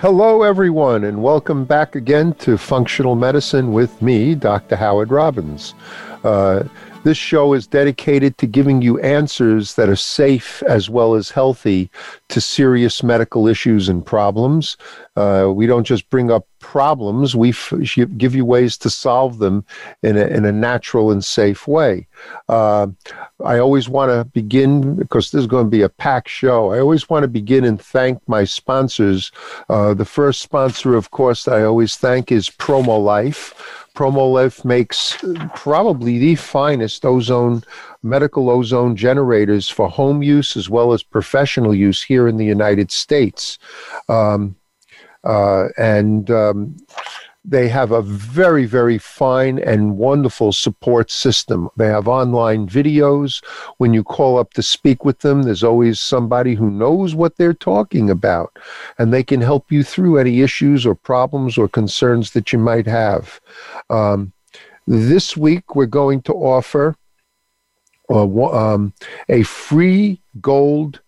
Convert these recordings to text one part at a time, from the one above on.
Hello, everyone, and welcome back again to Functional Medicine with me, Dr. Howard Robbins. This show is dedicated to giving you answers that are safe as well as healthy to serious medical issues and problems. We don't just bring up problems, we give you ways to solve them in a natural and safe way. I always want to begin, because this is going to be a packed show, I always want to begin and thank my sponsors. The first sponsor, of course, that I always thank is Promo Life. PromoLev makes probably the finest medical ozone generators for home use as well as professional use here in the United States. They have a very, very fine and wonderful support system. They have online videos. When you call up to speak with them, there's always somebody who knows what they're talking about, and they can help you through any issues or problems or concerns that you might have. This week, we're going to offer a free gold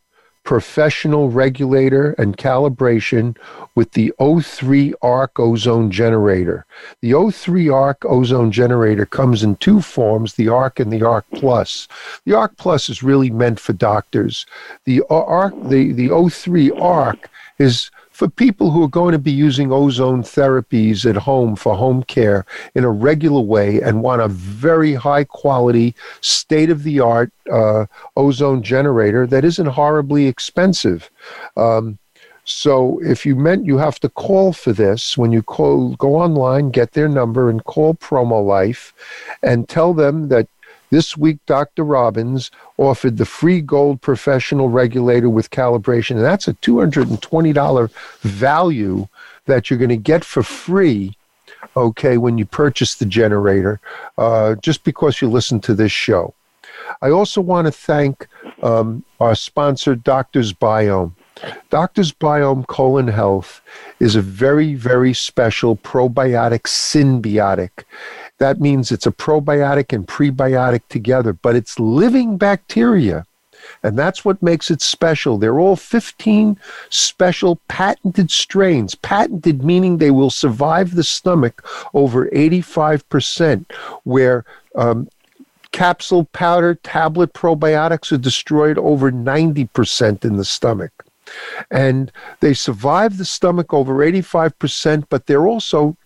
professional regulator and calibration with the O3 arc ozone generator. The O3 arc ozone generator comes in two forms, the arc and the arc plus. The arc plus is really meant for doctors. The O3 arc is for people who are going to be using ozone therapies at home for home care in a regular way and want a very high-quality, state-of-the-art ozone generator that isn't horribly expensive. So if you have to call for this, when you go online, get their number, and call PromoLife and tell them that this week, Dr. Robbins offered the free gold professional regulator with calibration, and that's a $220 value that you're going to get for free, okay, when you purchase the generator, just because you listen to this show. I also want to thank our sponsor, Doctor's Biome. Doctor's Biome Colon Health is a very, very special probiotic symbiotic. That means it's a probiotic and prebiotic together, but it's living bacteria, and that's what makes it special. They're all 15 special patented strains, patented meaning they will survive the stomach over 85%, where capsule, powder, tablet probiotics are destroyed over 90% in the stomach. And they survive the stomach over 85%, but they're also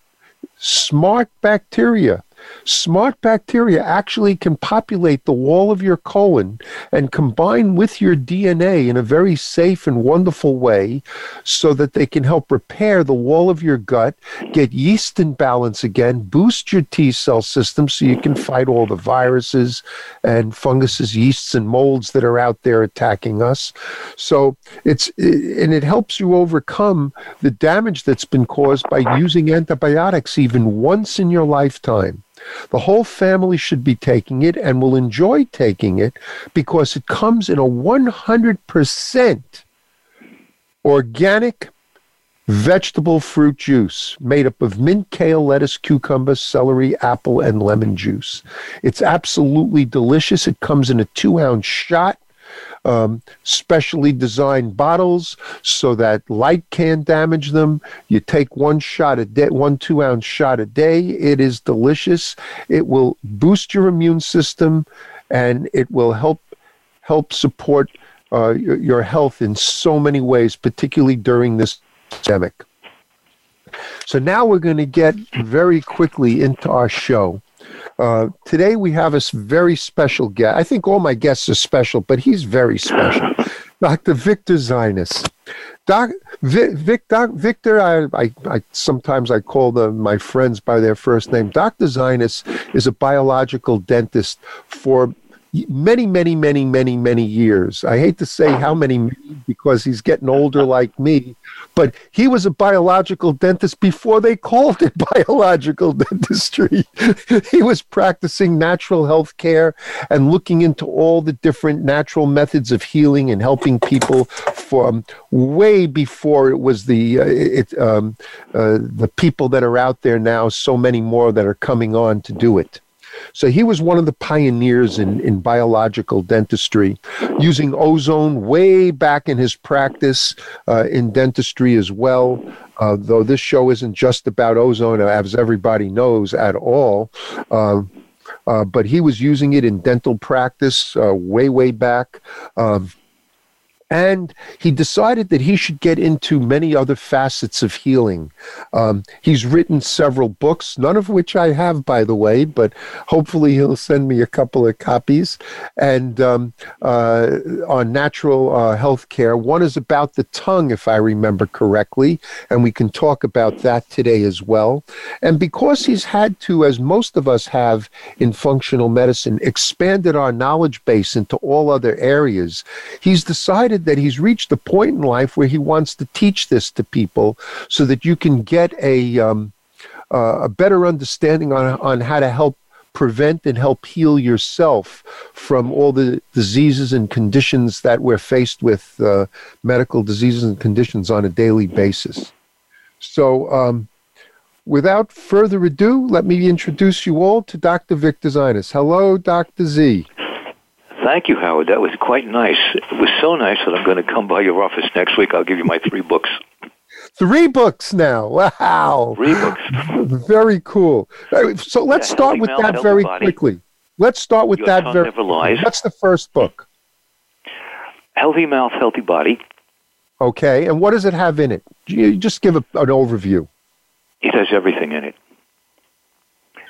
smart bacteria. Smart bacteria actually can populate the wall of your colon and combine with your DNA in a very safe and wonderful way so that they can help repair the wall of your gut, get yeast in balance again, boost your T-cell system so you can fight all the viruses and funguses, yeasts, and molds that are out there attacking us. So it helps you overcome the damage that's been caused by using antibiotics even once in your lifetime. The whole family should be taking it and will enjoy taking it because it comes in a 100% organic vegetable fruit juice made up of mint, kale, lettuce, cucumber, celery, apple, and lemon juice. It's absolutely delicious. It comes in a 2-ounce shot. Specially designed bottles so that light can't damage them. You take one shot a day, 1 2-ounce shot a day. It is delicious. It will boost your immune system, and it will help support your health in so many ways, particularly during this pandemic. So now we're going to get very quickly into our show. Today we have a very special guest. I think all my guests are special, but he's very special. Dr. Victor Zeines. Victor, I sometimes I call my friends by their first name. Dr. Zeines is a biological dentist for many years. I hate to say how many, because he's getting older like me, but he was a biological dentist before they called it biological dentistry. He was practicing natural health care and looking into all the different natural methods of healing and helping people from way before it was the people that are out there now, so many more that are coming on to do it. So he was one of the pioneers in biological dentistry, using ozone way back in his practice in dentistry as well, though this show isn't just about ozone, as everybody knows, at all. But he was using it in dental practice way back. And he decided that he should get into many other facets of healing. He's written several books, none of which I have, by the way, but hopefully he'll send me a couple of copies, and on natural health care. One is about the tongue, if I remember correctly, and we can talk about that today as well. And because he's had to, as most of us have in functional medicine, expanded our knowledge base into all other areas, he's decided that he's reached a point in life where he wants to teach this to people so that you can get a better understanding on how to help prevent and help heal yourself from all the diseases and conditions that we're faced with, medical diseases and conditions on a daily basis. So without further ado, let me introduce you all to Dr. Victor Zeines. Hello, Dr. Z. Thank you, Howard. That was quite nice. It was so nice that I'm going to come by your office next week. I'll give you my 3 books. 3 books now. Wow. 3 books. Very cool. So let's start with that very quickly. Let's start with that very quickly. That's the first book. Healthy Mouth, Healthy Body. Okay. And what does it have in it? You just give an overview. It has everything in it.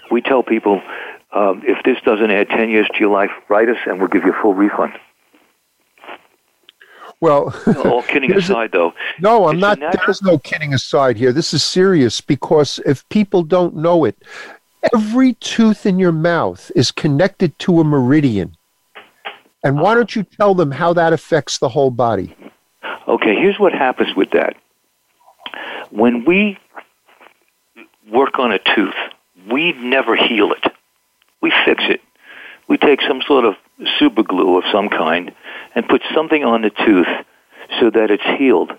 We tell people, if this doesn't add 10 years to your life, write us and we'll give you a full refund. Well, all kidding aside, though. No, I'm not. There's no kidding aside here. This is serious, because if people don't know it, every tooth in your mouth is connected to a meridian. And why don't you tell them how that affects the whole body? Okay, here's what happens with that. When we work on a tooth, we never heal it. We fix it. We take some sort of super glue of some kind and put something on the tooth so that it's healed,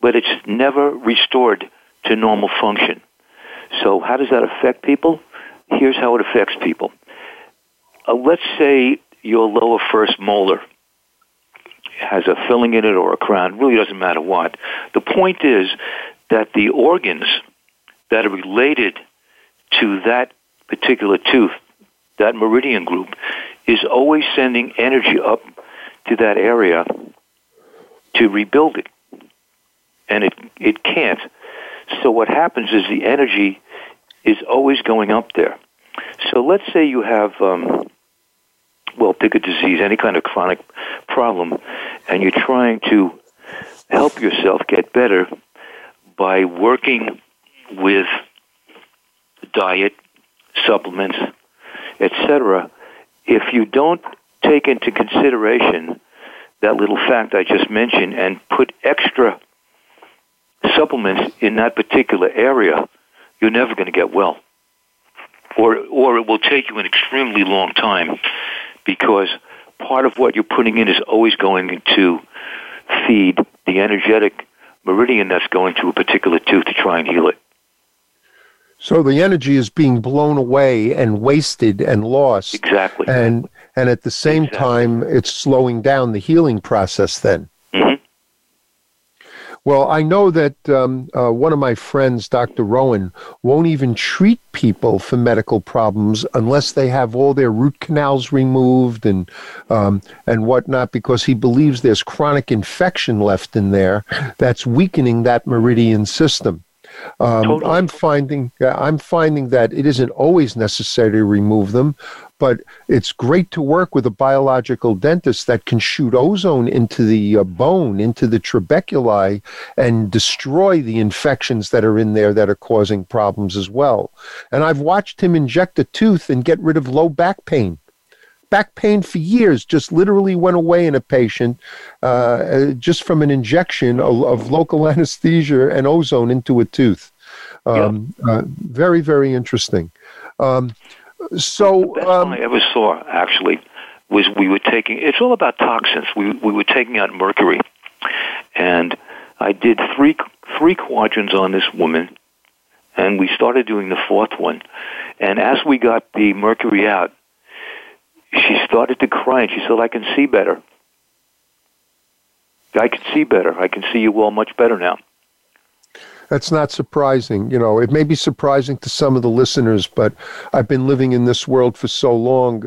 but it's never restored to normal function. So how does that affect people? Here's how it affects people. Let's say your lower first molar has a filling in it or a crown. It really doesn't matter what. The point is that the organs that are related to that particular tooth, that meridian group, is always sending energy up to that area to rebuild it. And it can't. So what happens is the energy is always going up there. So let's say you have, pick a disease, any kind of chronic problem, and you're trying to help yourself get better by working with diet, supplements, etc. If you don't take into consideration that little fact I just mentioned and put extra supplements in that particular area, you're never going to get well. Or it will take you an extremely long time, because part of what you're putting in is always going to feed the energetic meridian that's going to a particular tooth to try and heal it. So the energy is being blown away and wasted and lost. Exactly. And at the same time, it's slowing down the healing process then. Mm-hmm. Well, I know that one of my friends, Dr. Rowan, won't even treat people for medical problems unless they have all their root canals removed and whatnot, because he believes there's chronic infection left in there that's weakening that meridian system. Totally. I'm finding that it isn't always necessary to remove them, but it's great to work with a biological dentist that can shoot ozone into the bone, into the trabeculae, and destroy the infections that are in there that are causing problems as well. And I've watched him inject a tooth and get rid of low back pain. Back pain for years just literally went away in a patient just from an injection of local anesthesia and ozone into a tooth. Very, very interesting. The best one I ever saw, actually, was we were taking, it's all about toxins. We were taking out mercury. And I did three quadrants on this woman, and we started doing the fourth one. And as we got the mercury out, she started to cry, and she said, I can see better. I can see better. I can see you all much better now. That's not surprising. You know, it may be surprising to some of the listeners, but I've been living in this world for so long.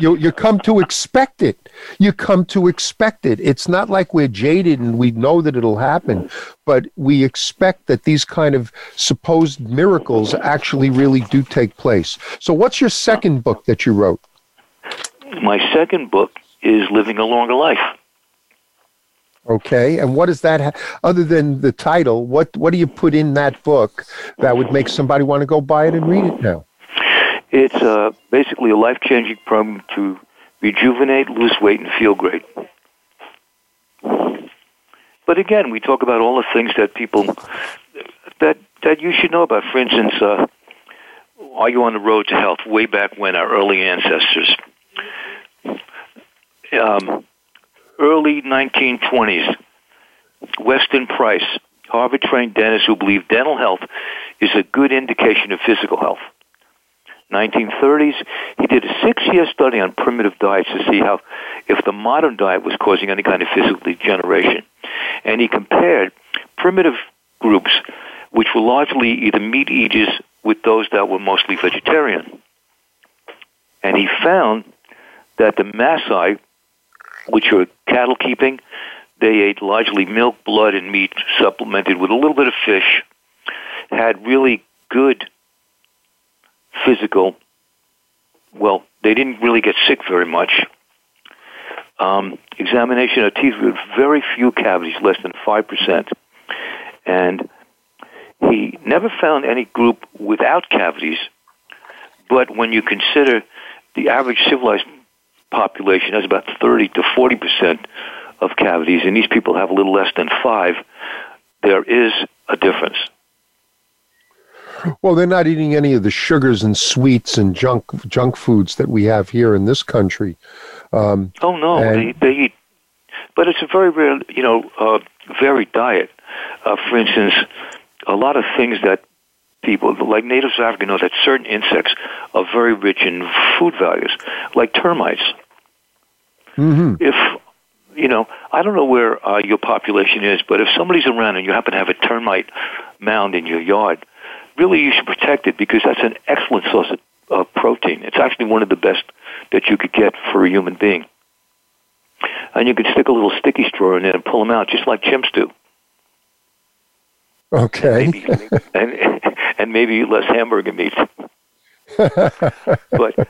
You come to expect it. You come to expect it. It's not like we're jaded and we know that it'll happen, but we expect that these kind of supposed miracles actually really do take place. So what's your second book that you wrote? My second book is Living a Longer Life. Okay, and what is that, other than the title, what do you put in that book that would make somebody want to go buy it and read it now? It's basically a life-changing program to rejuvenate, lose weight, and feel great. But again, we talk about all the things that people, that you should know about. For instance, are you on the road to health? Way back when, our early ancestors. Early 1920s, Weston Price, Harvard-trained dentist who believed dental health is a good indication of physical health. 1930s, he did a 6-year study on primitive diets to see how if the modern diet was causing any kind of physical degeneration. And he compared primitive groups, which were largely either meat eaters, with those that were mostly vegetarian. And he found that the Maasai, which are cattle keeping, they ate largely milk, blood, and meat, supplemented with a little bit of fish, had really good physical, well, they didn't really get sick very much. Examination of teeth with very few cavities, less than 5%. And he never found any group without cavities, but when you consider the average civilized population has about 30 to 40% of cavities, and these people have a little less than 5, there is a difference. Well, they're not eating any of the sugars and sweets and junk foods that we have here in this country. Oh, no, they eat. But it's a very rare, varied diet. For instance, a lot of things that people, like Native South Africa, know that certain insects are very rich in food values, like termites. Mm-hmm. If, I don't know where your population is, but if somebody's around and you happen to have a termite mound in your yard, really you should protect it, because that's an excellent source of protein. It's actually one of the best that you could get for a human being. And you can stick a little sticky straw in it and pull them out, just like chimps do. Okay. and maybe less hamburger meat. But,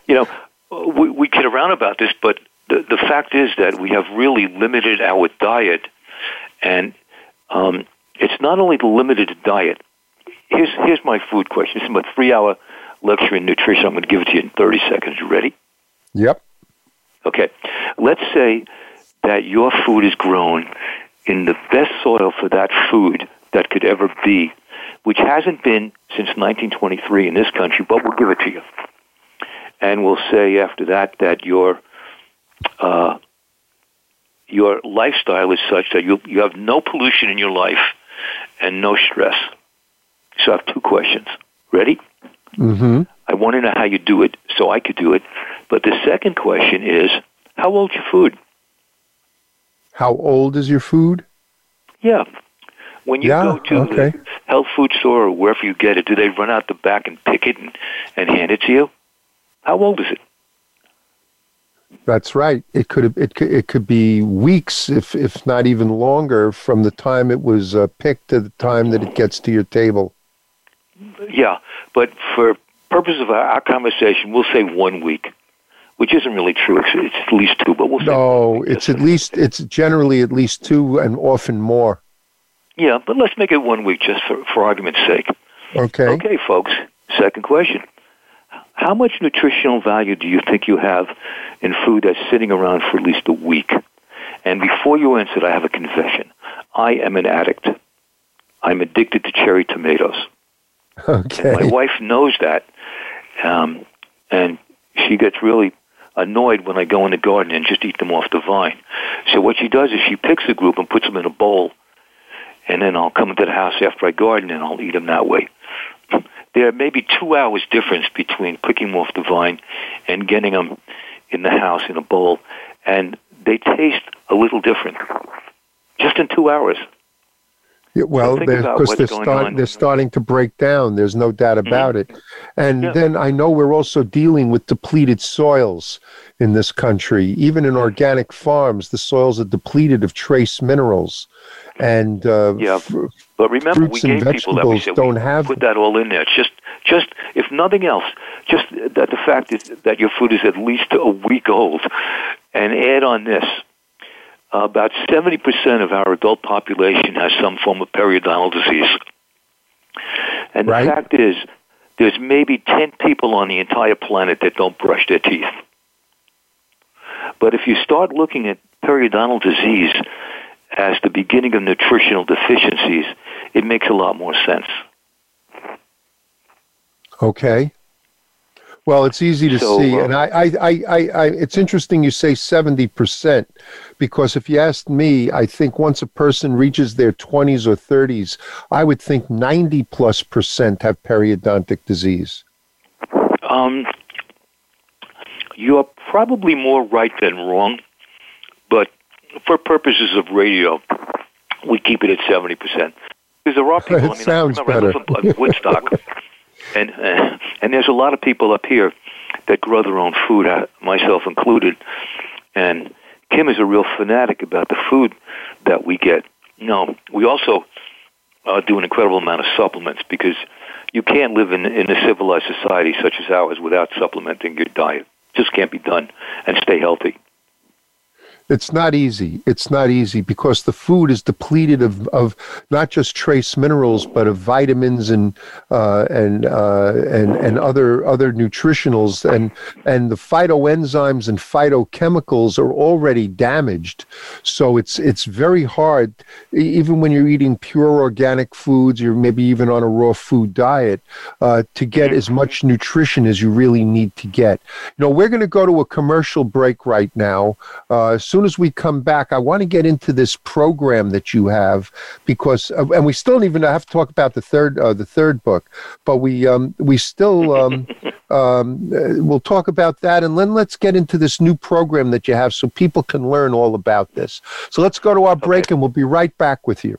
we kid around about this, but the fact is that we have really limited our diet, and it's not only the limited diet. Here's my food question. This is my 3-hour lecture in nutrition. I'm going to give it to you in 30 seconds. You ready? Yep. Okay. Let's say that your food is grown in the best soil for that food that could ever be, which hasn't been since 1923 in this country, but we'll give it to you. And we'll say after that that your lifestyle is such that you have no pollution in your life and no stress. So I have two questions. Ready? Mm-hmm. I want to know how you do it, so I could do it. But the second question is, how old's your food? How old is your food? Yeah. When you go to the health food store or wherever you get it, do they run out the back and pick it and hand it to you? How old is it? That's right. It could be weeks, if not even longer, from the time it was picked to the time that it gets to your table. Yeah, but for purpose of our conversation, we'll say 1 week. Which isn't really true. It's at least 2, but we'll say. No, it's generally at least 2 and often more. Yeah, but let's make it 1 week just for argument's sake. Okay. Okay, folks, second question. How much nutritional value do you think you have in food that's sitting around for at least a week? And before you answer, I have a confession. I am an addict. I'm addicted to cherry tomatoes. Okay. And my wife knows that, and she gets really annoyed when I go in the garden and just eat them off the vine. So what she does is she picks a group and puts them in a bowl, and then I'll come into the house after I garden and I'll eat them that way. There may be 2 hours difference between picking them off the vine and getting them in the house in a bowl, and they taste a little different just in 2 hours. Yeah, well, because they're starting to break down. There's no doubt about it. And then I know we're also dealing with depleted soils in this country. Even in organic farms, the soils are depleted of trace minerals. And but remember, we gave people that we said don't have put that all in there. Just if nothing else, just that the fact is that your food is at least a week old, and add on this. About 70% of our adult population has some form of periodontal disease. And the fact is, there's maybe 10 people on the entire planet that don't brush their teeth. But if you start looking at periodontal disease as the beginning of nutritional deficiencies, it makes a lot more sense. Okay. Well, it's easy to see, and I it's interesting you say 70%, because if you asked me, I think once a person reaches their 20s or 30s, I would think 90+% have periodontic disease. You're probably more right than wrong, but for purposes of radio, we keep it at 70%. Because there are people. It sounds better. I live in Woodstock. And there's a lot of people up here that grow their own food, myself included. And Kim is a real fanatic about the food that we get. No, we also do an incredible amount of supplements, because you can't live in a civilized society such as ours without supplementing your diet. Just can't be done, and stay healthy. It's not easy. It's not easy, because the food is depleted of not just trace minerals, but of vitamins and other nutritionals, and the phytoenzymes and phytochemicals are already damaged. So it's very hard, even when you're eating pure organic foods, or maybe even on a raw food diet, to get as much nutrition as you really need to get. You know, we're going to go to a commercial break right now. As soon as we come back, I want to get into this program that you have, because and we still don't even have to talk about the third book, but we'll talk about that, and then let's get into this new program that you have so people can learn all about this. So let's go to our break, and we'll be right back with you.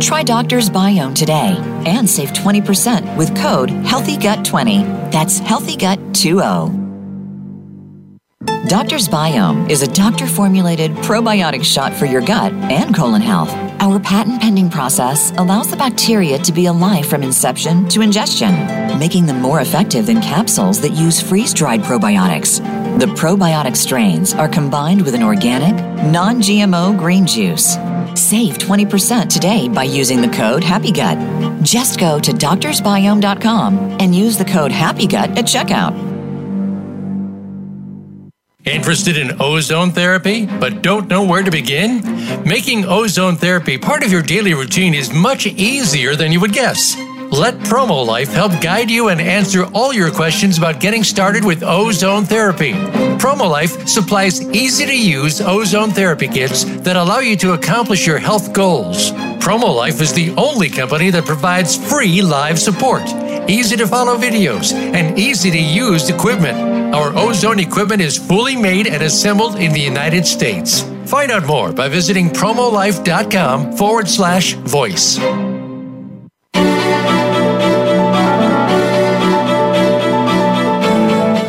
Try Doctor's Biome today and save 20% with code HEALTHYGUT20. That's HEALTHYGUT20. Doctor's Biome is a doctor-formulated probiotic shot for your gut and colon health. Our patent-pending process allows the bacteria to be alive from inception to ingestion, making them more effective than capsules that use freeze-dried probiotics. The probiotic strains are combined with an organic, non-GMO green juice. Save 20% today by using the code HAPPYGUT. Just go to doctorsbiome.com and use the code HAPPYGUT at checkout. Interested in ozone therapy, but don't know where to begin? Making ozone therapy part of your daily routine is much easier than you would guess. Let Promo Life help guide you and answer all your questions about getting started with ozone therapy. Promo Life supplies easy-to-use ozone therapy kits that allow you to accomplish your health goals. Promo Life is the only company that provides free live support. easy-to-follow videos, and easy-to-use equipment. Our ozone equipment is fully made and assembled in the United States. Find out more by visiting promolife.com/voice.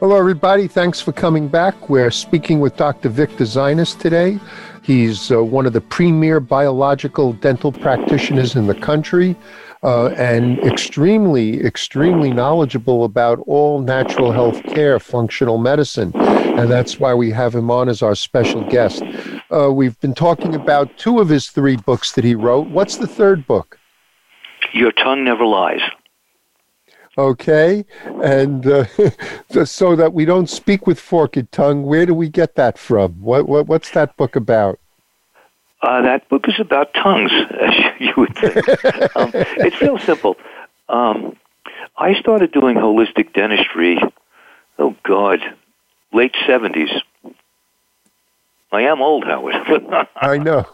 Hello, everybody. Thanks for coming back. We're speaking with Dr. Victor Zeines today. He's one of the premier biological dental practitioners in the country and extremely knowledgeable about all natural health care, functional medicine. And that's why we have him on as our special guest. We've been talking about two of his three books that he wrote. What's the third book? Your Tongue Never Lies. Okay, and so that we don't speak with forked tongue, where do we get that from? What's that book about? That book is about tongues, as you would think. It's real simple. I started doing holistic dentistry, late 70s. I am old, Howard. I know.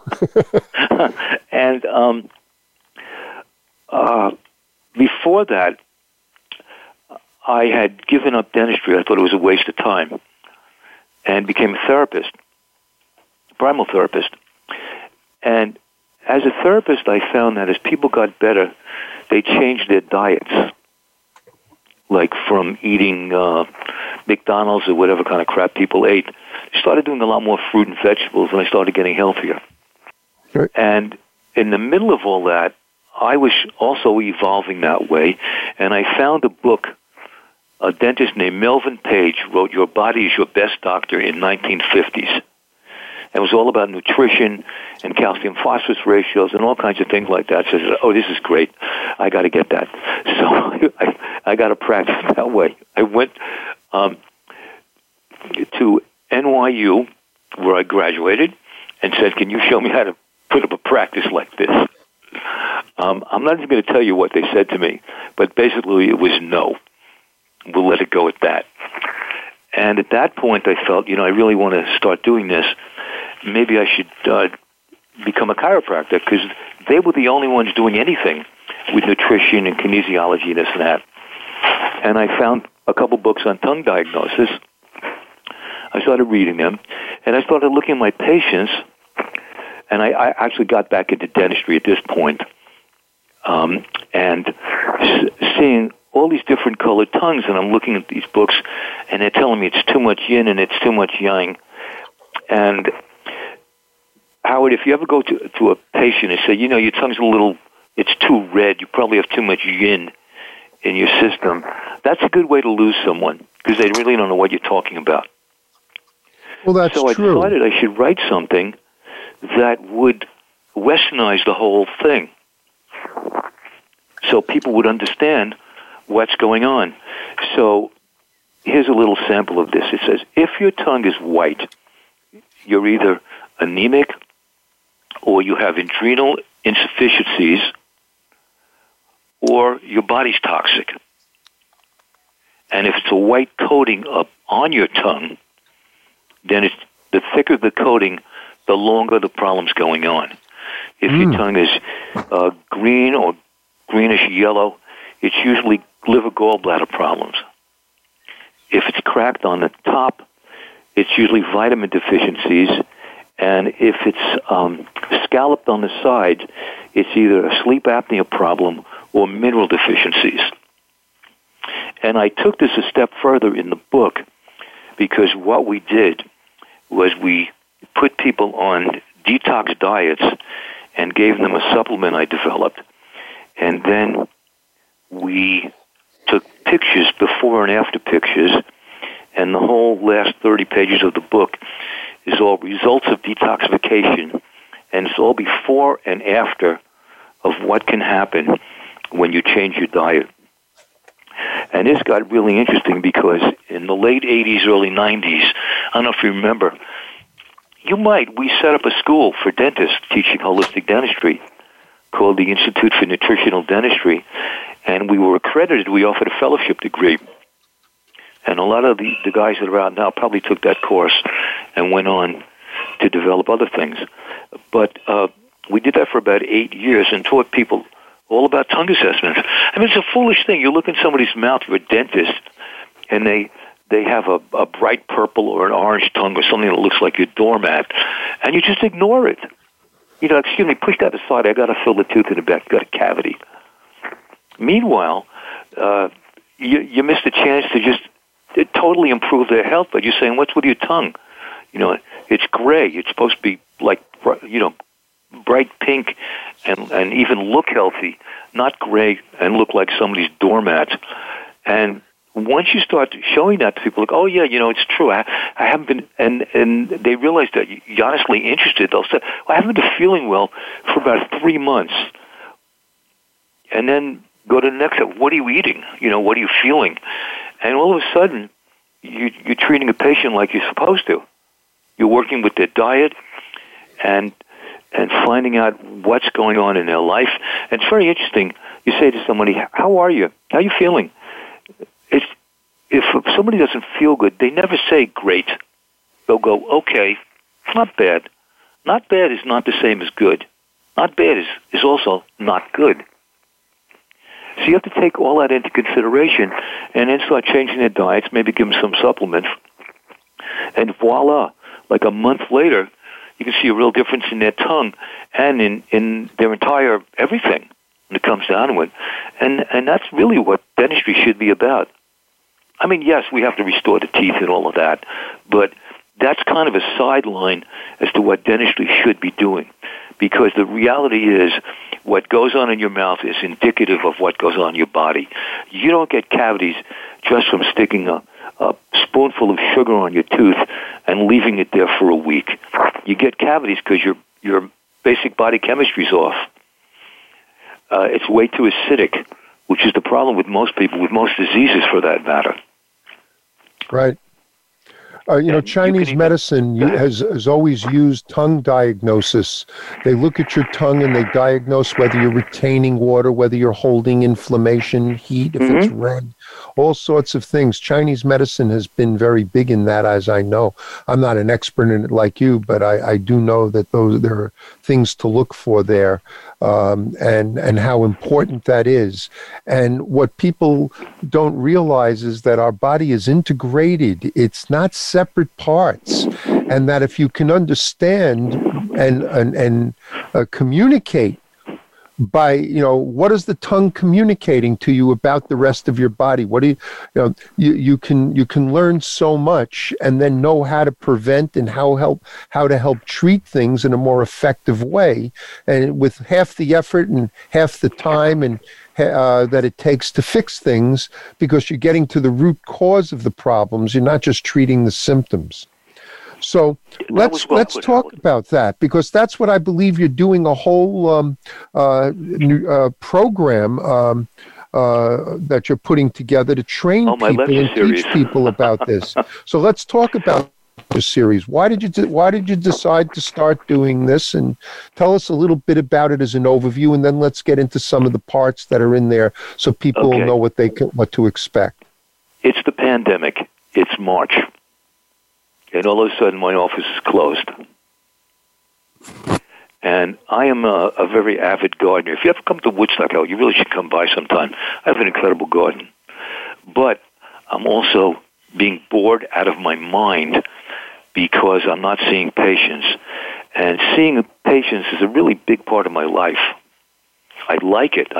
And before that, I had given up dentistry. I thought it was a waste of time, and became a therapist, a primal therapist. And as a therapist, I found that as people got better, they changed their diets, like from eating McDonald's or whatever kind of crap people ate. I started doing a lot more fruit and vegetables, and I started getting healthier. Sure. And in the middle of all that, I was also evolving that way, and I found a book. A dentist named Melvin Page wrote Your Body is Your Best Doctor in 1950s. It was all about nutrition and calcium-phosphorus ratios and all kinds of things like that. So I said, oh, this is great. I got to get that. So I got to practice that way. I went to NYU, where I graduated, and said, can you show me how to put up a practice like this? I'm not even going to tell you what they said to me, but basically it was no. We'll let it go at that. And at that point, I felt, I really want to start doing this. Maybe I should become a chiropractor, because they were the only ones doing anything with nutrition and kinesiology and this and that. And I found a couple books on tongue diagnosis. I started reading them, and I started looking at my patients, and I actually got back into dentistry at this point, and seeing all these different colored tongues, and I'm looking at these books, and they're telling me it's too much yin and it's too much yang. And Howard, if you ever go to a patient and say, your tongue's it's too red, you probably have too much yin in your system, that's a good way to lose someone, because they really don't know what you're talking about. Well, that's true. So I decided I should write something that would Westernize the whole thing, so people would understand what's going on. So here's a little sample of this. It says, if your tongue is white, you're either anemic, or you have adrenal insufficiencies, or your body's toxic. And if it's a white coating up on your tongue, then it's the thicker the coating, the longer the problem's going on. If your tongue is green or greenish yellow, it's usually liver gallbladder problems. If it's cracked on the top, it's usually vitamin deficiencies. And if it's scalloped on the side, it's either a sleep apnea problem or mineral deficiencies. And I took this a step further in the book, because what we did was we put people on detox diets and gave them a supplement I developed. And then we took pictures, before and after pictures, and the whole last 30 pages of the book is all results of detoxification, and it's all before and after of what can happen when you change your diet. And this got really interesting because in the late 80s, early 90s, I don't know if you remember, we set up a school for dentists teaching holistic dentistry called the Institute for Nutritional Dentistry. And we were accredited. We offered a fellowship degree. And a lot of the guys that are out now probably took that course and went on to develop other things. But we did that for about 8 years and taught people all about tongue assessment. I mean, it's a foolish thing. You look in somebody's mouth, you're a dentist, and they have a bright purple or an orange tongue or something that looks like your doormat, and you just ignore it. You know, excuse me, push that aside. I got to fill the tooth in the back. I've got a cavity. Meanwhile, you missed a chance to just totally improve their health, but you're saying, what's with your tongue? You know, it's gray. It's supposed to be like, you know, bright pink and even look healthy, not gray and look like somebody's doormat. And once you start showing that to people, like, oh, yeah, you know, it's true. I haven't been, and they realize that you're honestly interested. They'll say, well, I haven't been feeling well for about 3 months. And then go to the next step. What are you eating? You know, what are you feeling? And all of a sudden, you're treating a patient like you're supposed to. You're working with their diet and finding out what's going on in their life. And it's very interesting. You say to somebody, how are you? How are you feeling? If somebody doesn't feel good, they never say great. They'll go, okay, not bad. Not bad is not the same as good. Not bad is also not good. So you have to take all that into consideration and then start changing their diets, maybe give them some supplements. And voila, like a month later, you can see a real difference in their tongue and in their entire everything when it comes down to it. And that's really what dentistry should be about. I mean, yes, we have to restore the teeth and all of that, but that's kind of a sideline as to what dentistry should be doing. Because the reality is, what goes on in your mouth is indicative of what goes on in your body. You don't get cavities just from sticking a spoonful of sugar on your tooth and leaving it there for a week. You get cavities because your basic body chemistry is off. It's way too acidic, which is the problem with most people, with most diseases for that matter. Right. Chinese medicine has always used tongue diagnosis. They look at your tongue and they diagnose whether you're retaining water, whether you're holding inflammation, heat, if it's red, all sorts of things. Chinese medicine has been very big in that, as I know. I'm not an expert in it like you, but I do know that there are things to look for there, and how important that is. And what people don't realize is that our body is integrated. It's not separate parts, and that if you can understand and communicate by, you know, what is the tongue communicating to you about the rest of your body? What do you can learn so much, and then know how to prevent and how to help treat things in a more effective way, and with half the effort and half the time and that it takes to fix things, because you're getting to the root cause of the problems. You're not just treating the symptoms. So let's talk about that, because that's what I believe you're doing, a whole program that you're putting together to train people and teach people about this. So let's talk about the series. Why did you decide to start doing this? And tell us a little bit about it as an overview, and then let's get into some of the parts that are in there, so people know what to expect. It's the pandemic. It's March, and all of a sudden my office is closed. And I am a very avid gardener. If you ever come to Woodstock, you really should come by sometime. I have an incredible garden, but I'm also being bored out of my mind, because I'm not seeing patients. And seeing patients is a really big part of my life. I like it.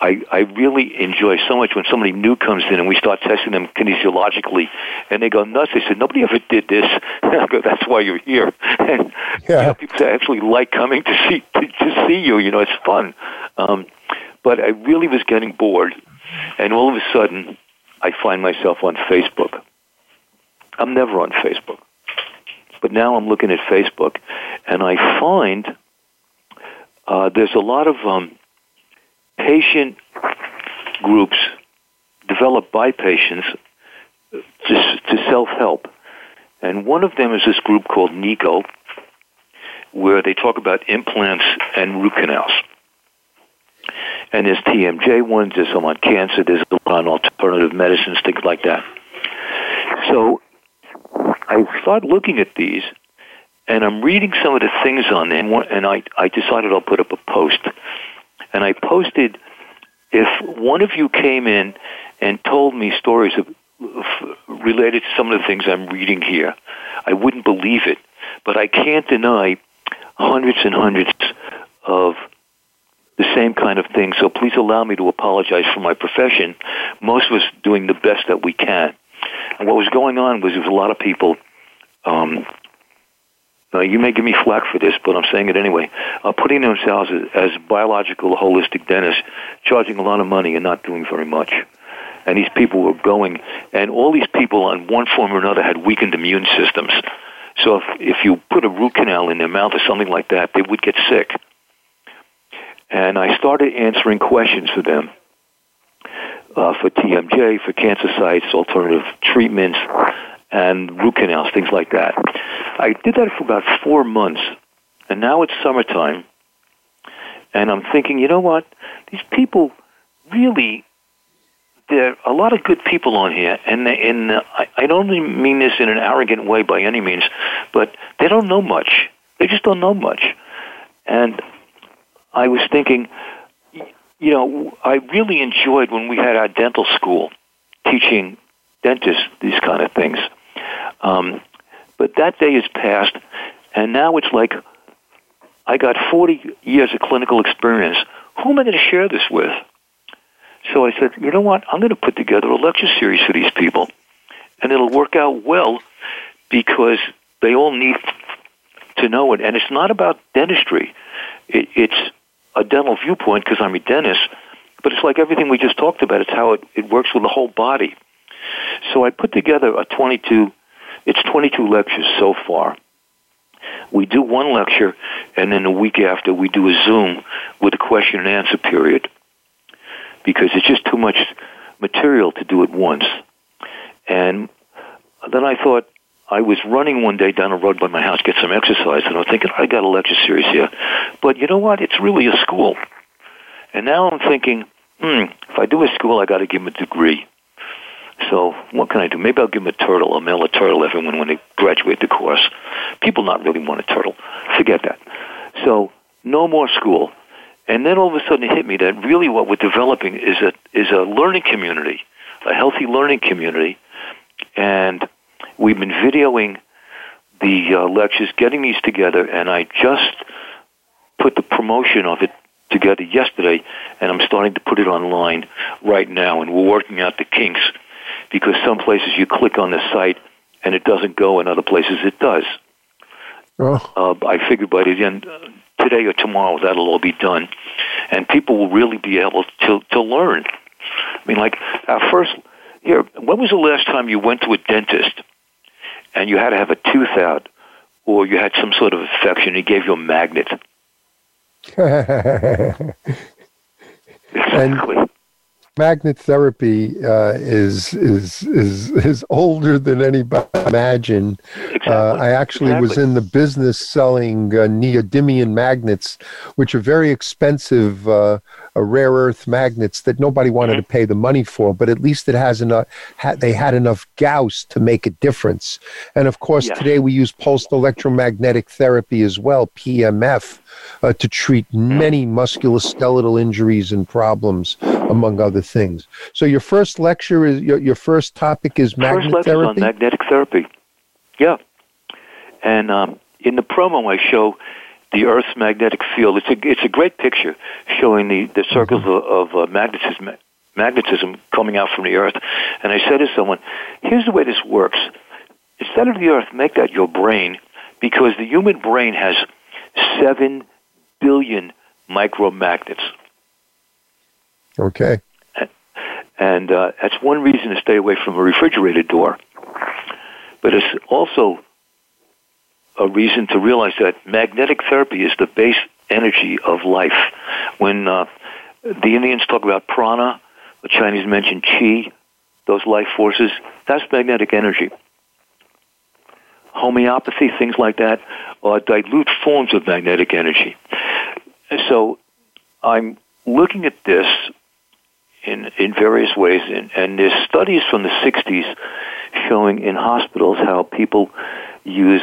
I really enjoy so much when somebody new comes in and we start testing them kinesiologically, and they go nuts. They said, nobody ever did this. And I go, that's why you're here. And you know, people actually like coming to see you. You know, it's fun. But I really was getting bored, and all of a sudden, I find myself on Facebook. I'm never on Facebook, but now I'm looking at Facebook, and I find there's a lot of patient groups developed by patients to self-help. And one of them is this group called NICO, where they talk about implants and root canals. And there's TMJ ones, there's some on cancer, there's some on alternative medicines, things like that. So I started looking at these, and I'm reading some of the things on them, and I decided I'll put up a post. And I posted, if one of you came in and told me stories related to some of the things I'm reading here, I wouldn't believe it. But I can't deny hundreds and hundreds of the same kind of thing. So please allow me to apologize for my profession. Most of us doing the best that we can. And what was going on was there was a lot of people, you may give me flack for this, but I'm saying it anyway, putting themselves as biological, holistic dentists, charging a lot of money and not doing very much. And these people were going, and all these people on one form or another had weakened immune systems. So if you put a root canal in their mouth or something like that, they would get sick. And I started answering questions for them, for TMJ, for cancer sites, alternative treatments, and root canals, things like that. I did that for about 4 months, and now it's summertime, and I'm thinking, you know what? These people really, there are a lot of good people on here, and I don't mean this in an arrogant way by any means, but they don't know much. They just don't know much. And I was thinking, you know, I really enjoyed when we had our dental school teaching dentists these kind of things. But that day has passed, and now it's like I got 40 years of clinical experience. Who am I going to share this with? So I said, you know what? I'm going to put together a lecture series for these people, and it'll work out well because they all need to know it. And it's not about dentistry. It's a dental viewpoint because I'm a dentist, but it's like everything we just talked about. It's how it works with the whole body. So I put together it's 22 lectures so far. We do one lecture, and then the week after we do a Zoom with a question and answer period, because it's just too much material to do at once. And then I thought, I was running one day down a road by my house, get some exercise, and I'm thinking, I got a lecture series here. But you know what? It's really a school. And now I'm thinking, if I do a school, I got to give them a degree. So what can I do? Maybe I'll give them a turtle. I'll mail a turtle everyone when they graduate the course. People not really want a turtle. Forget that. So no more school. And then all of a sudden it hit me that really what we're developing is a learning community, a healthy learning community. And we've been videoing the lectures, getting these together, and I just put the promotion of it together yesterday, and I'm starting to put it online right now, and we're working out the kinks, because some places you click on the site and it doesn't go, and other places it does. Oh. I figured by the end, today or tomorrow, that'll all be done, and people will really be able to learn. I mean, like, when was the last time you went to a dentist and you had to have a tooth out, or you had some sort of infection, and he gave you a magnet? Exactly. And magnet therapy is older than anybody imagine. Exactly. I was in the business selling neodymium magnets, which are very expensive rare earth magnets that nobody wanted to pay the money for. But at least it has enough. They had enough Gauss to make a difference. And of course, today we use pulsed electromagnetic therapy as well, PMF, to treat many musculoskeletal injuries and problems, among other things. So your first lecture is your first topic is magnet therapy? First lecture on magnetic therapy. Yeah. And in the promo I show the Earth's magnetic field. It's a great picture showing the circles of magnetism coming out from the Earth. And I said to someone, here's the way this works. Instead of the Earth, make that your brain, because the human brain has 7 billion micromagnets. Okay. And that's one reason to stay away from a refrigerator door. But it's also a reason to realize that magnetic therapy is the base energy of life. When the Indians talk about prana, the Chinese mentioned qi, those life forces, that's magnetic energy. Homeopathy, things like that, are dilute forms of magnetic energy. So I'm looking at this in various ways, and there's studies from the 60s showing in hospitals how people use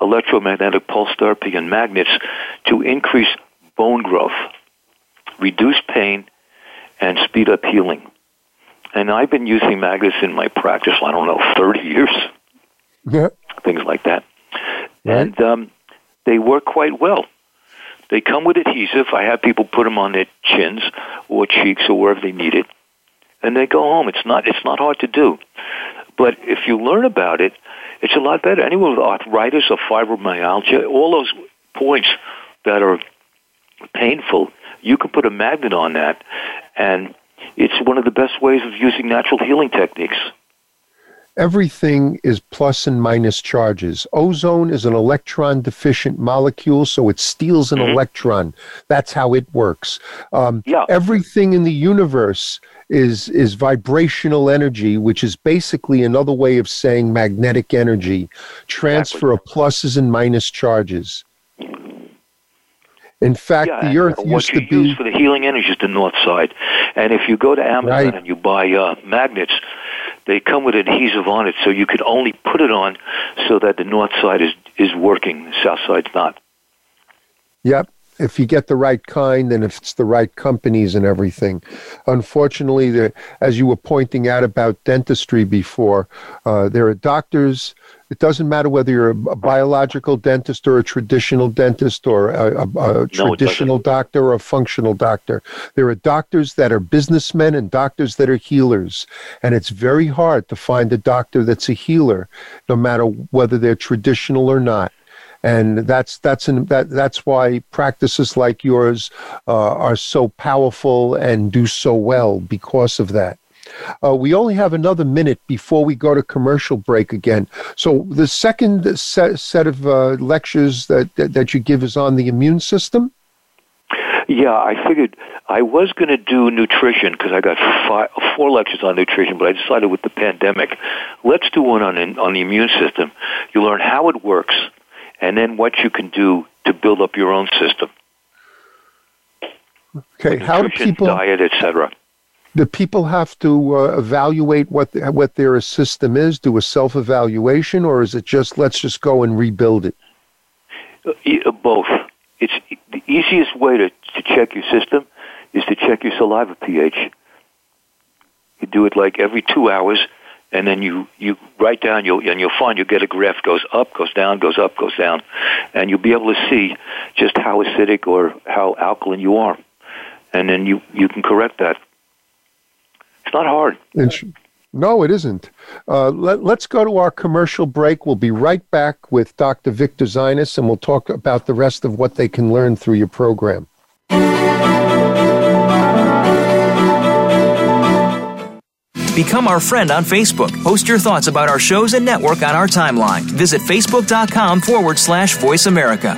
electromagnetic pulse therapy and magnets to increase bone growth, reduce pain, and speed up healing. And I've been using magnets in my practice, I don't know, 30 years, yeah. Things like that. Right. And they work quite well. They come with adhesive. I have people put them on their chins or cheeks or wherever they need it, and they go home. It's not hard to do. But if you learn about it, it's a lot better. Anyone with arthritis or fibromyalgia, all those points that are painful, you can put a magnet on that, and it's one of the best ways of using natural healing techniques. Everything is plus and minus charges. Ozone is an electron-deficient molecule, so it steals an electron. That's how it works. Everything in the universe is vibrational energy, which is basically another way of saying magnetic energy, transfer of pluses and minus charges. In fact, the Earth used to be... What you use for the healing energy is the north side. And if you go to Amazon and you buy magnets, they come with adhesive on it, so you could only put it on so that the north side is working, the south side's not. Yep. If you get the right kind and if it's the right companies and everything. Unfortunately, as you were pointing out about dentistry before, there are doctors. It doesn't matter whether you're a biological dentist or a traditional dentist or a traditional doctor or a functional doctor. There are doctors that are businessmen and doctors that are healers. And it's very hard to find a doctor that's a healer, no matter whether they're traditional or not. And that's why practices like yours are so powerful and do so well because of that. We only have another minute before we go to commercial break again. So the second set of lectures that you give is on the immune system? Yeah, I figured I was going to do nutrition because I got four lectures on nutrition, but I decided with the pandemic, let's do one on the immune system. You learn how it works and then what you can do to build up your own system. Okay, how do people... diet, etc. Do people have to evaluate what their system is, do a self-evaluation, or is it just, let's just go and rebuild it? Both. It's the easiest way to check your system is to check your saliva pH. You do it like every 2 hours, and then you write down, and you'll find you get a graph, goes up, goes down, goes up, goes down, and you'll be able to see just how acidic or how alkaline you are. And then you can correct that. It's not hard. No, it isn't. Let's go to our commercial break. We'll be right back with Dr. Victor Zeines, and we'll talk about the rest of what they can learn through your program. Become our friend on Facebook. Post your thoughts about our shows and network on our timeline. Visit facebook.com/Voice America.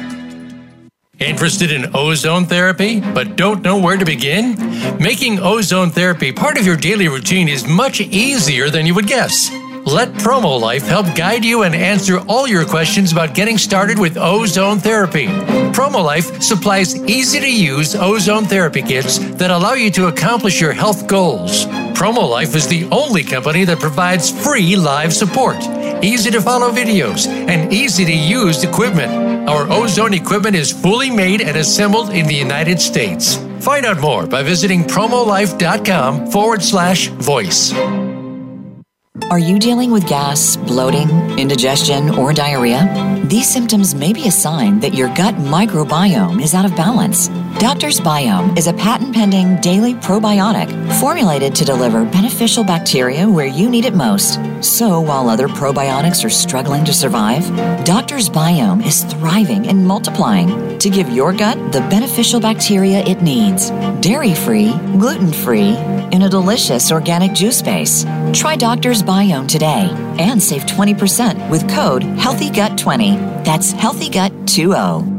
Interested in ozone therapy, but don't know where to begin? Making ozone therapy part of your daily routine is much easier than you would guess. Let Promo Life help guide you and answer all your questions about getting started with ozone therapy. Promo Life supplies easy-to-use ozone therapy kits that allow you to accomplish your health goals. Promo Life is the only company that provides free live support, easy-to-follow videos, and easy-to-use equipment. Our ozone equipment is fully made and assembled in the United States. Find out more by visiting promolife.com/voice. Are you dealing with gas, bloating, indigestion, or diarrhea? These symptoms may be a sign that your gut microbiome is out of balance. Doctor's Biome is a patent-pending daily probiotic formulated to deliver beneficial bacteria where you need it most. So while other probiotics are struggling to survive, Doctor's Biome is thriving and multiplying to give your gut the beneficial bacteria it needs. Dairy-free, gluten-free, in a delicious organic juice base. Try Doctor's Biome today and save 20% with code HEALTHYGUT20. That's HEALTHYGUT20.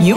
You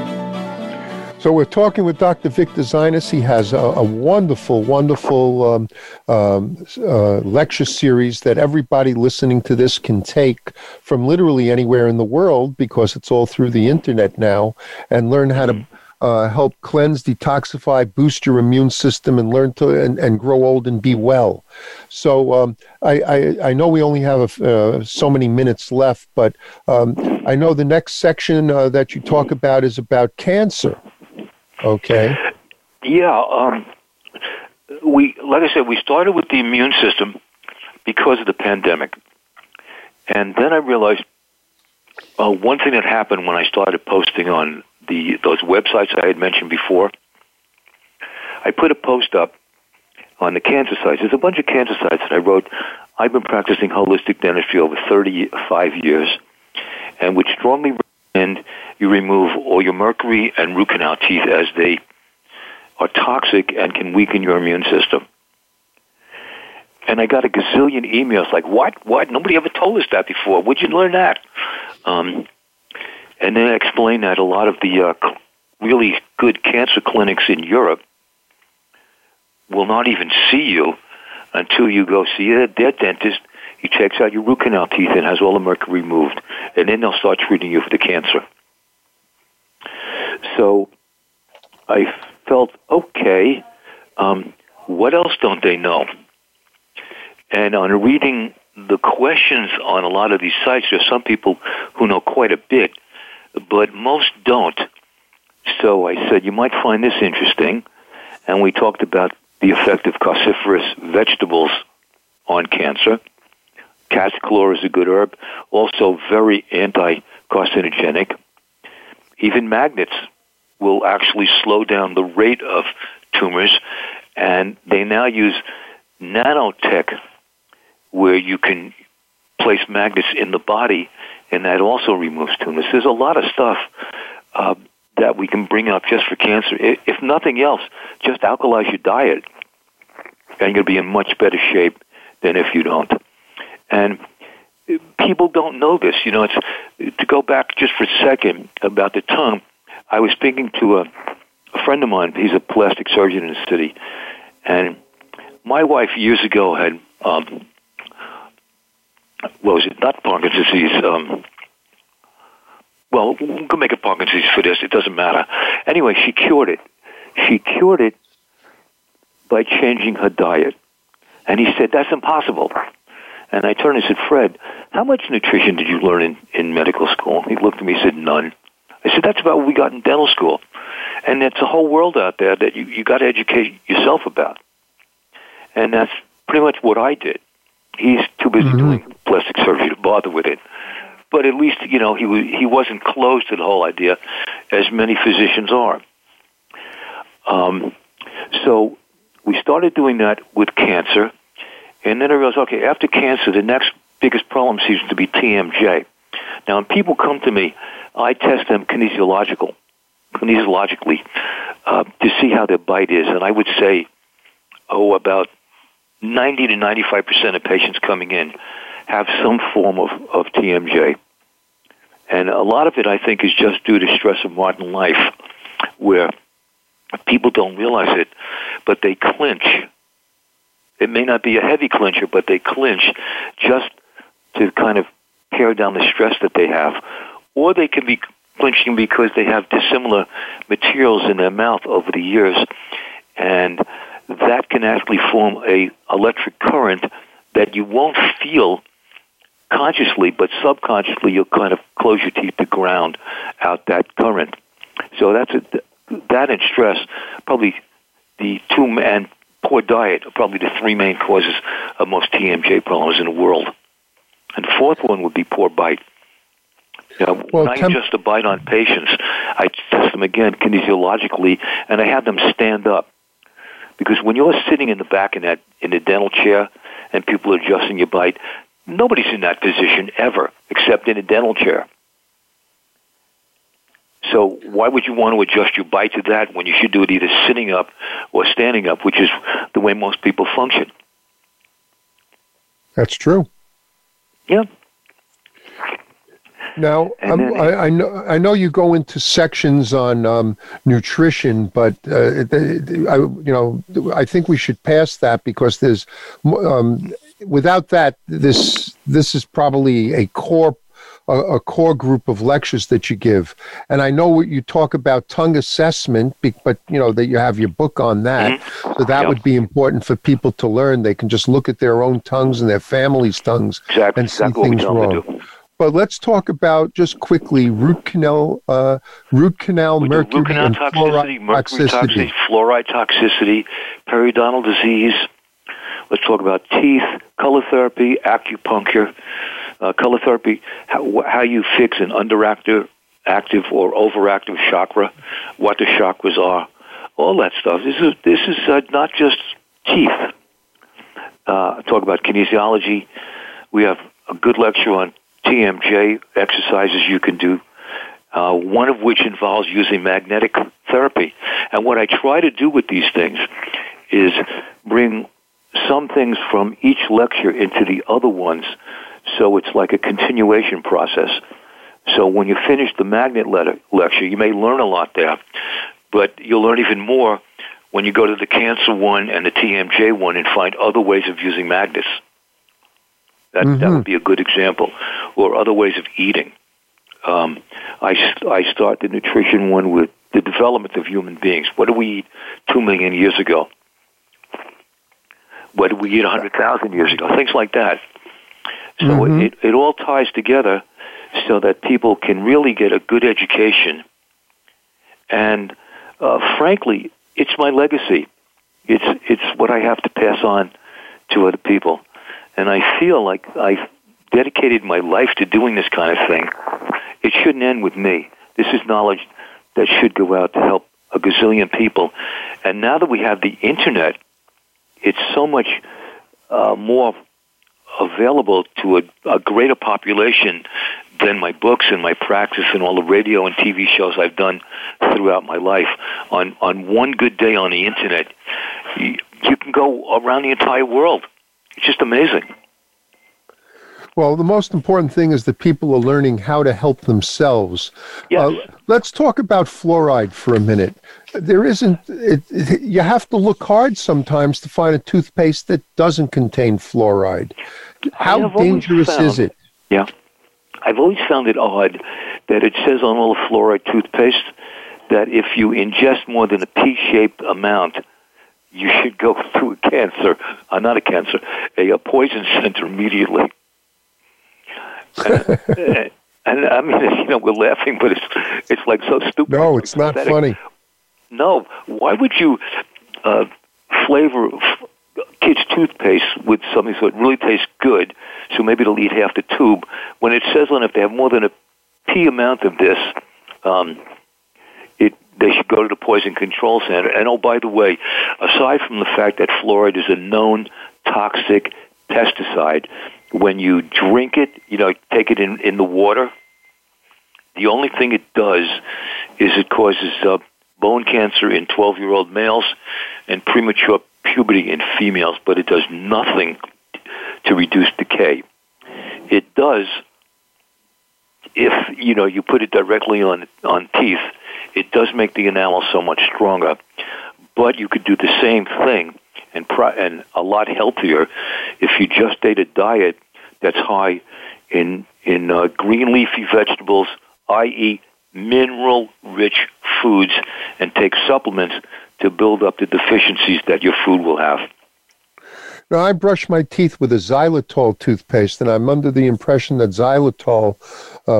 So we're talking with Dr. Victor Zeines. He has a wonderful, wonderful lecture series that everybody listening to this can take from literally anywhere in the world, because it's all through the internet now, and learn how to help cleanse, detoxify, boost your immune system, and learn to and grow old and be well. So I know we only have so many minutes left, but I know the next section that you talk about is about cancer. Okay. Yeah. Like I said, we started with the immune system because of the pandemic. And then I realized one thing that happened when I started posting on those websites I had mentioned before. I put a post up on the cancer sites. There's a bunch of cancer sites that I wrote. I've been practicing holistic dentistry over 35 years, and would strongly recommend you remove all your mercury and root canal teeth, as they are toxic and can weaken your immune system. And I got a gazillion emails like, what? Nobody ever told us that before. Where'd you learn that? And then I explained that a lot of the really good cancer clinics in Europe will not even see you until you go see their dentist. He takes out your root canal teeth and has all the mercury removed, and then they'll start treating you for the cancer. So I felt, okay, what else don't they know? And on reading the questions on a lot of these sites, there's some people who know quite a bit, but most don't. So I said, you might find this interesting. And we talked about the effect of cruciferous vegetables on cancer. Castochlor is a good herb, also very anti-carcinogenic. Even magnets will actually slow down the rate of tumors, and they now use nanotech, where you can place magnets in the body, and that also removes tumors. There's a lot of stuff that we can bring up just for cancer. If nothing else, just alkalize your diet, and you'll be in much better shape than if you don't. And people don't know this. You know, it's to go back just for a second about the tongue. I was speaking to a friend of mine. He's a plastic surgeon in the city. And my wife years ago had, not Parkinson's disease. We can make it Parkinson's disease for this. It doesn't matter. Anyway, she cured it. She cured it by changing her diet. And he said, that's impossible. And I turned and said, Fred, how much nutrition did you learn in medical school? He looked at me and said, none. I said, that's about what we got in dental school. And it's a whole world out there that you got to educate yourself about. And that's pretty much what I did. He's too busy doing plastic surgery to bother with it. But at least, you know, he wasn't closed to the whole idea, as many physicians are. So we started doing that with cancer. And then I realized, okay, after cancer, the next biggest problem seems to be TMJ. Now, when people come to me, I test them kinesiologically to see how their bite is. And I would say, about 90 to 95% of patients coming in have some form of TMJ. And a lot of it, I think, is just due to stress of modern life, where people don't realize it, but they clinch. It may not be a heavy clincher, but they clinch just to kind of pare down the stress that they have. Or they can be flinching because they have dissimilar materials in their mouth over the years, and that can actually form an electric current that you won't feel consciously, but subconsciously you'll kind of close your teeth to ground out that current. So that's that and stress, probably the two, and poor diet are probably the three main causes of most TMJ problems in the world. And the fourth one would be poor bite. You know, well, not just a bite on patients. I test them again kinesiologically, and I have them stand up. Because when you're sitting in the back in the dental chair and people are adjusting your bite, nobody's in that position ever except in a dental chair. So why would you want to adjust your bite to that when you should do it either sitting up or standing up, which is the way most people function? That's true. Yeah. Now, I know you go into sections on nutrition, but I think we should pass that because there's without that, this is probably a core group of lectures that you give. And I know what you talk about tongue assessment, but you know that you have your book on that. Mm-hmm. So that would be important for people to learn. They can just look at their own tongues and their family's tongues and see things wrong. But let's talk about just quickly root canal mercury and fluoride toxicity, fluoride toxicity, periodontal disease. Let's talk about teeth, color therapy, acupuncture, color therapy, how you fix an active or overactive chakra, what the chakras are, all that stuff. This is not just teeth. Talk about kinesiology. We have a good lecture on TMJ exercises you can do, one of which involves using magnetic therapy. And what I try to do with these things is bring some things from each lecture into the other ones, so it's like a continuation process. So when you finish the magnet lecture, you may learn a lot there, but you'll learn even more when you go to the cancer one and the TMJ one and find other ways of using magnets. That would be a good example, or other ways of eating. I start the nutrition one with the development of human beings. What do we eat 2 million years ago? What do we eat 100,000 years ago? Things like that. So it all ties together so that people can really get a good education. And frankly, it's my legacy. It's what I have to pass on to other people. And I feel like I've dedicated my life to doing this kind of thing. It shouldn't end with me. This is knowledge that should go out to help a gazillion people. And now that we have the internet, it's so much more available to a greater population than my books and my practice and all the radio and TV shows I've done throughout my life. On one good day on the internet, you can go around the entire world. It's just amazing. Well, the most important thing is that people are learning how to help themselves. Yes. Let's talk about fluoride for a minute. You have to look hard sometimes to find a toothpaste that doesn't contain fluoride. How dangerous is it? Yeah. I've always found it odd that it says on all the fluoride toothpaste that if you ingest more than a pea-shaped amount, you should go through a poison center immediately. And I mean, we're laughing, but it's like so stupid. No, it's not funny. No, why would you flavor kids' toothpaste with something so it really tastes good, so maybe they'll eat half the tube, when it says on if they have more than a pea amount of this, they should go to the Poison Control Center. And, oh, by the way, aside from the fact that fluoride is a known toxic pesticide, when you drink it, take it in the water, the only thing it does is it causes bone cancer in 12-year-old males and premature puberty in females, but it does nothing to reduce decay. It does, if you put it directly on teeth, it does make the enamel so much stronger, but you could do the same thing and a lot healthier if you just ate a diet that's high in green leafy vegetables, i.e. mineral-rich foods and take supplements to build up the deficiencies that your food will have. Now, I brush my teeth with a xylitol toothpaste, and I'm under the impression that xylitol,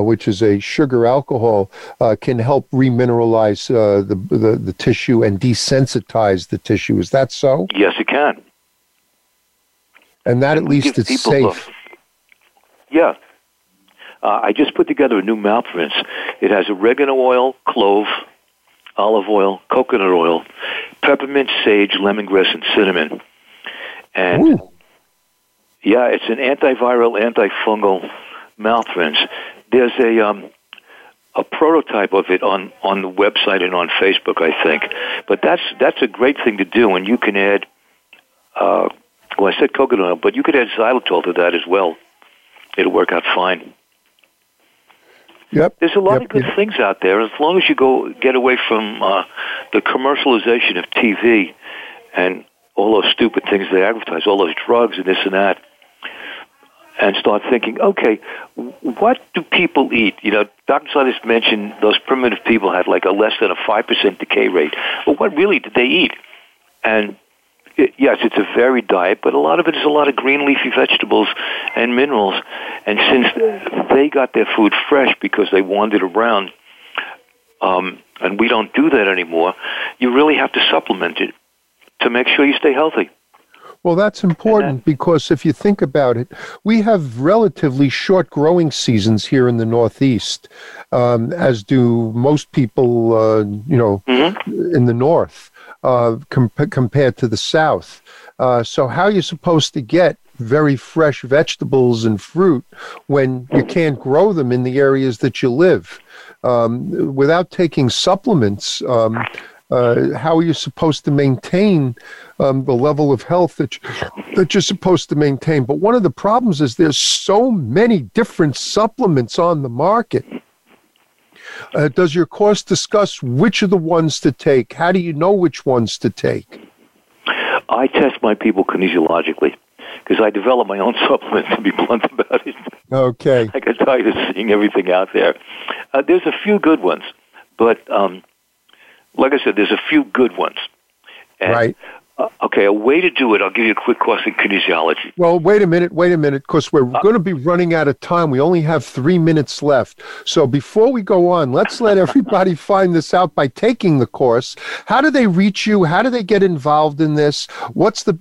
which is a sugar alcohol, can help remineralize the tissue and desensitize the tissue. Is that so? Yes, it can. And that at least it's safe. Yeah. I just put together a new mouth rinse. It has oregano oil, clove, olive oil, coconut oil, peppermint, sage, lemongrass, and cinnamon. And, ooh, yeah, it's an antiviral, antifungal mouth rinse. There's a prototype of it on the website and on Facebook, I think. But that's a great thing to do, and you can add, well, I said coconut oil, but you could add xylitol to that as well. It'll work out fine. Yep. There's a lot of good things out there, as long as you get away from the commercialization of TV and all those stupid things they advertise, all those drugs and this and that, and start thinking, okay, what do people eat? You know, Dr. Zeines mentioned those primitive people had like a less than a 5% decay rate. But what really did they eat? And yes, it's a varied diet, but a lot of it is a lot of green leafy vegetables and minerals. And since they got their food fresh because they wandered around, and we don't do that anymore, you really have to supplement it to make sure you stay healthy. Well, that's important, because if you think about it, we have relatively short growing seasons here in the Northeast, as do most people, in the North, compared to the South. So how are you supposed to get very fresh vegetables and fruit when you can't grow them in the areas that you live? Without taking supplements, how are you supposed to maintain the level of health that you're supposed to maintain? But one of the problems is there's so many different supplements on the market. Does your course discuss which of the ones to take? How do you know which ones to take? I test my people kinesiologically, because I develop my own supplements, to be blunt about it. Okay. I can tell you, seeing everything out there. There's a few good ones, but like I said, there's a few good ones. And, right. Okay, a way to do it, I'll give you a quick course in kinesiology. Well, wait a minute, because we're going to be running out of time. We only have 3 minutes left. So before we go on, let's let everybody find this out by taking the course. How do they reach you? How do they get involved in this? What's the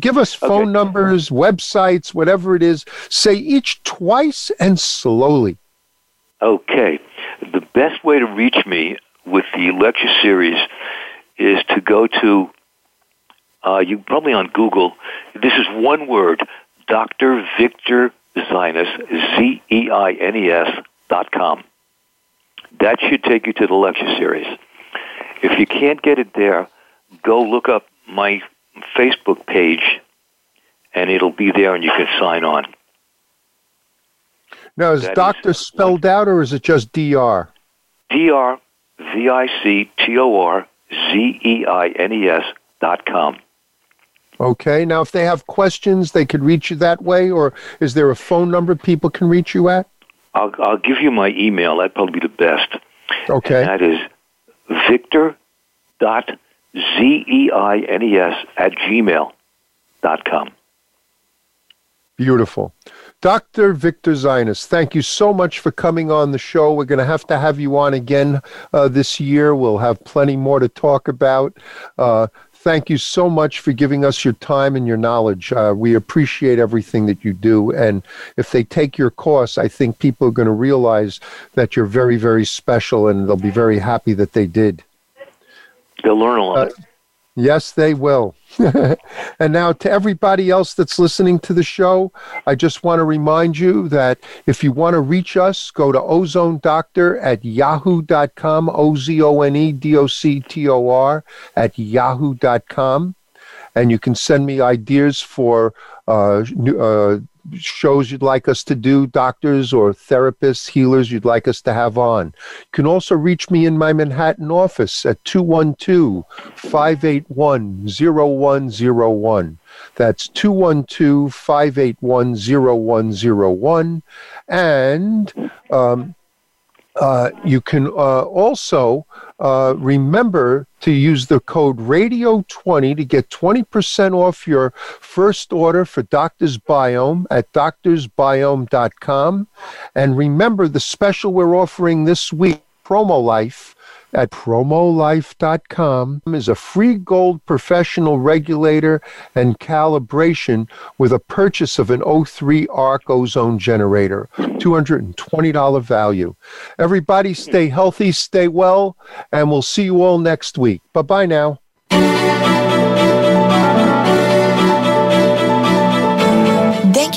give us phone numbers, websites, whatever it is. Say each twice and slowly. Okay. The best way to reach me with the lecture series is to go to, you probably on Google, this is one word, Dr. Victor Zeines, ZEINES.com. That should take you to the lecture series. If you can't get it there, go look up my Facebook page, and it'll be there, and you can sign on. Now, is doctor spelled out, or is it just DR? DR, Victor, ZEINES.com. Okay. Now, if they have questions, they could reach you that way, or is there a phone number people can reach you at? I'll give you my email. That'd probably be the best. Okay. And that is victor.zeines@gmail.com. Beautiful. Dr. Victor Zeines, thank you so much for coming on the show. We're going to have you on again this year. We'll have plenty more to talk about. Thank you so much for giving us your time and your knowledge. We appreciate everything that you do. And if they take your course, I think people are going to realize that you're very, very special, and they'll be very happy that they did. They'll learn a lot. Yes, they will. And now, to everybody else that's listening to the show, I just want to remind you that if you want to reach us, go to ozonedoctor@yahoo.com, ozonedoctor@yahoo.com. And you can send me ideas for shows you'd like us to do, doctors or therapists, healers you'd like us to have on. You can also reach me in my Manhattan office at 212-581-0101. That's 212-581-0101. And You can also remember to use the code RADIO20 to get 20% off your first order for Doctor's Biome at doctorsbiome.com. And remember the special we're offering this week, Promo Life, at PromoLev.com is a free gold professional regulator and calibration with a purchase of an O3 arc ozone generator, $220 value. Everybody stay healthy, stay well, and we'll see you all next week. Bye-bye now. Thank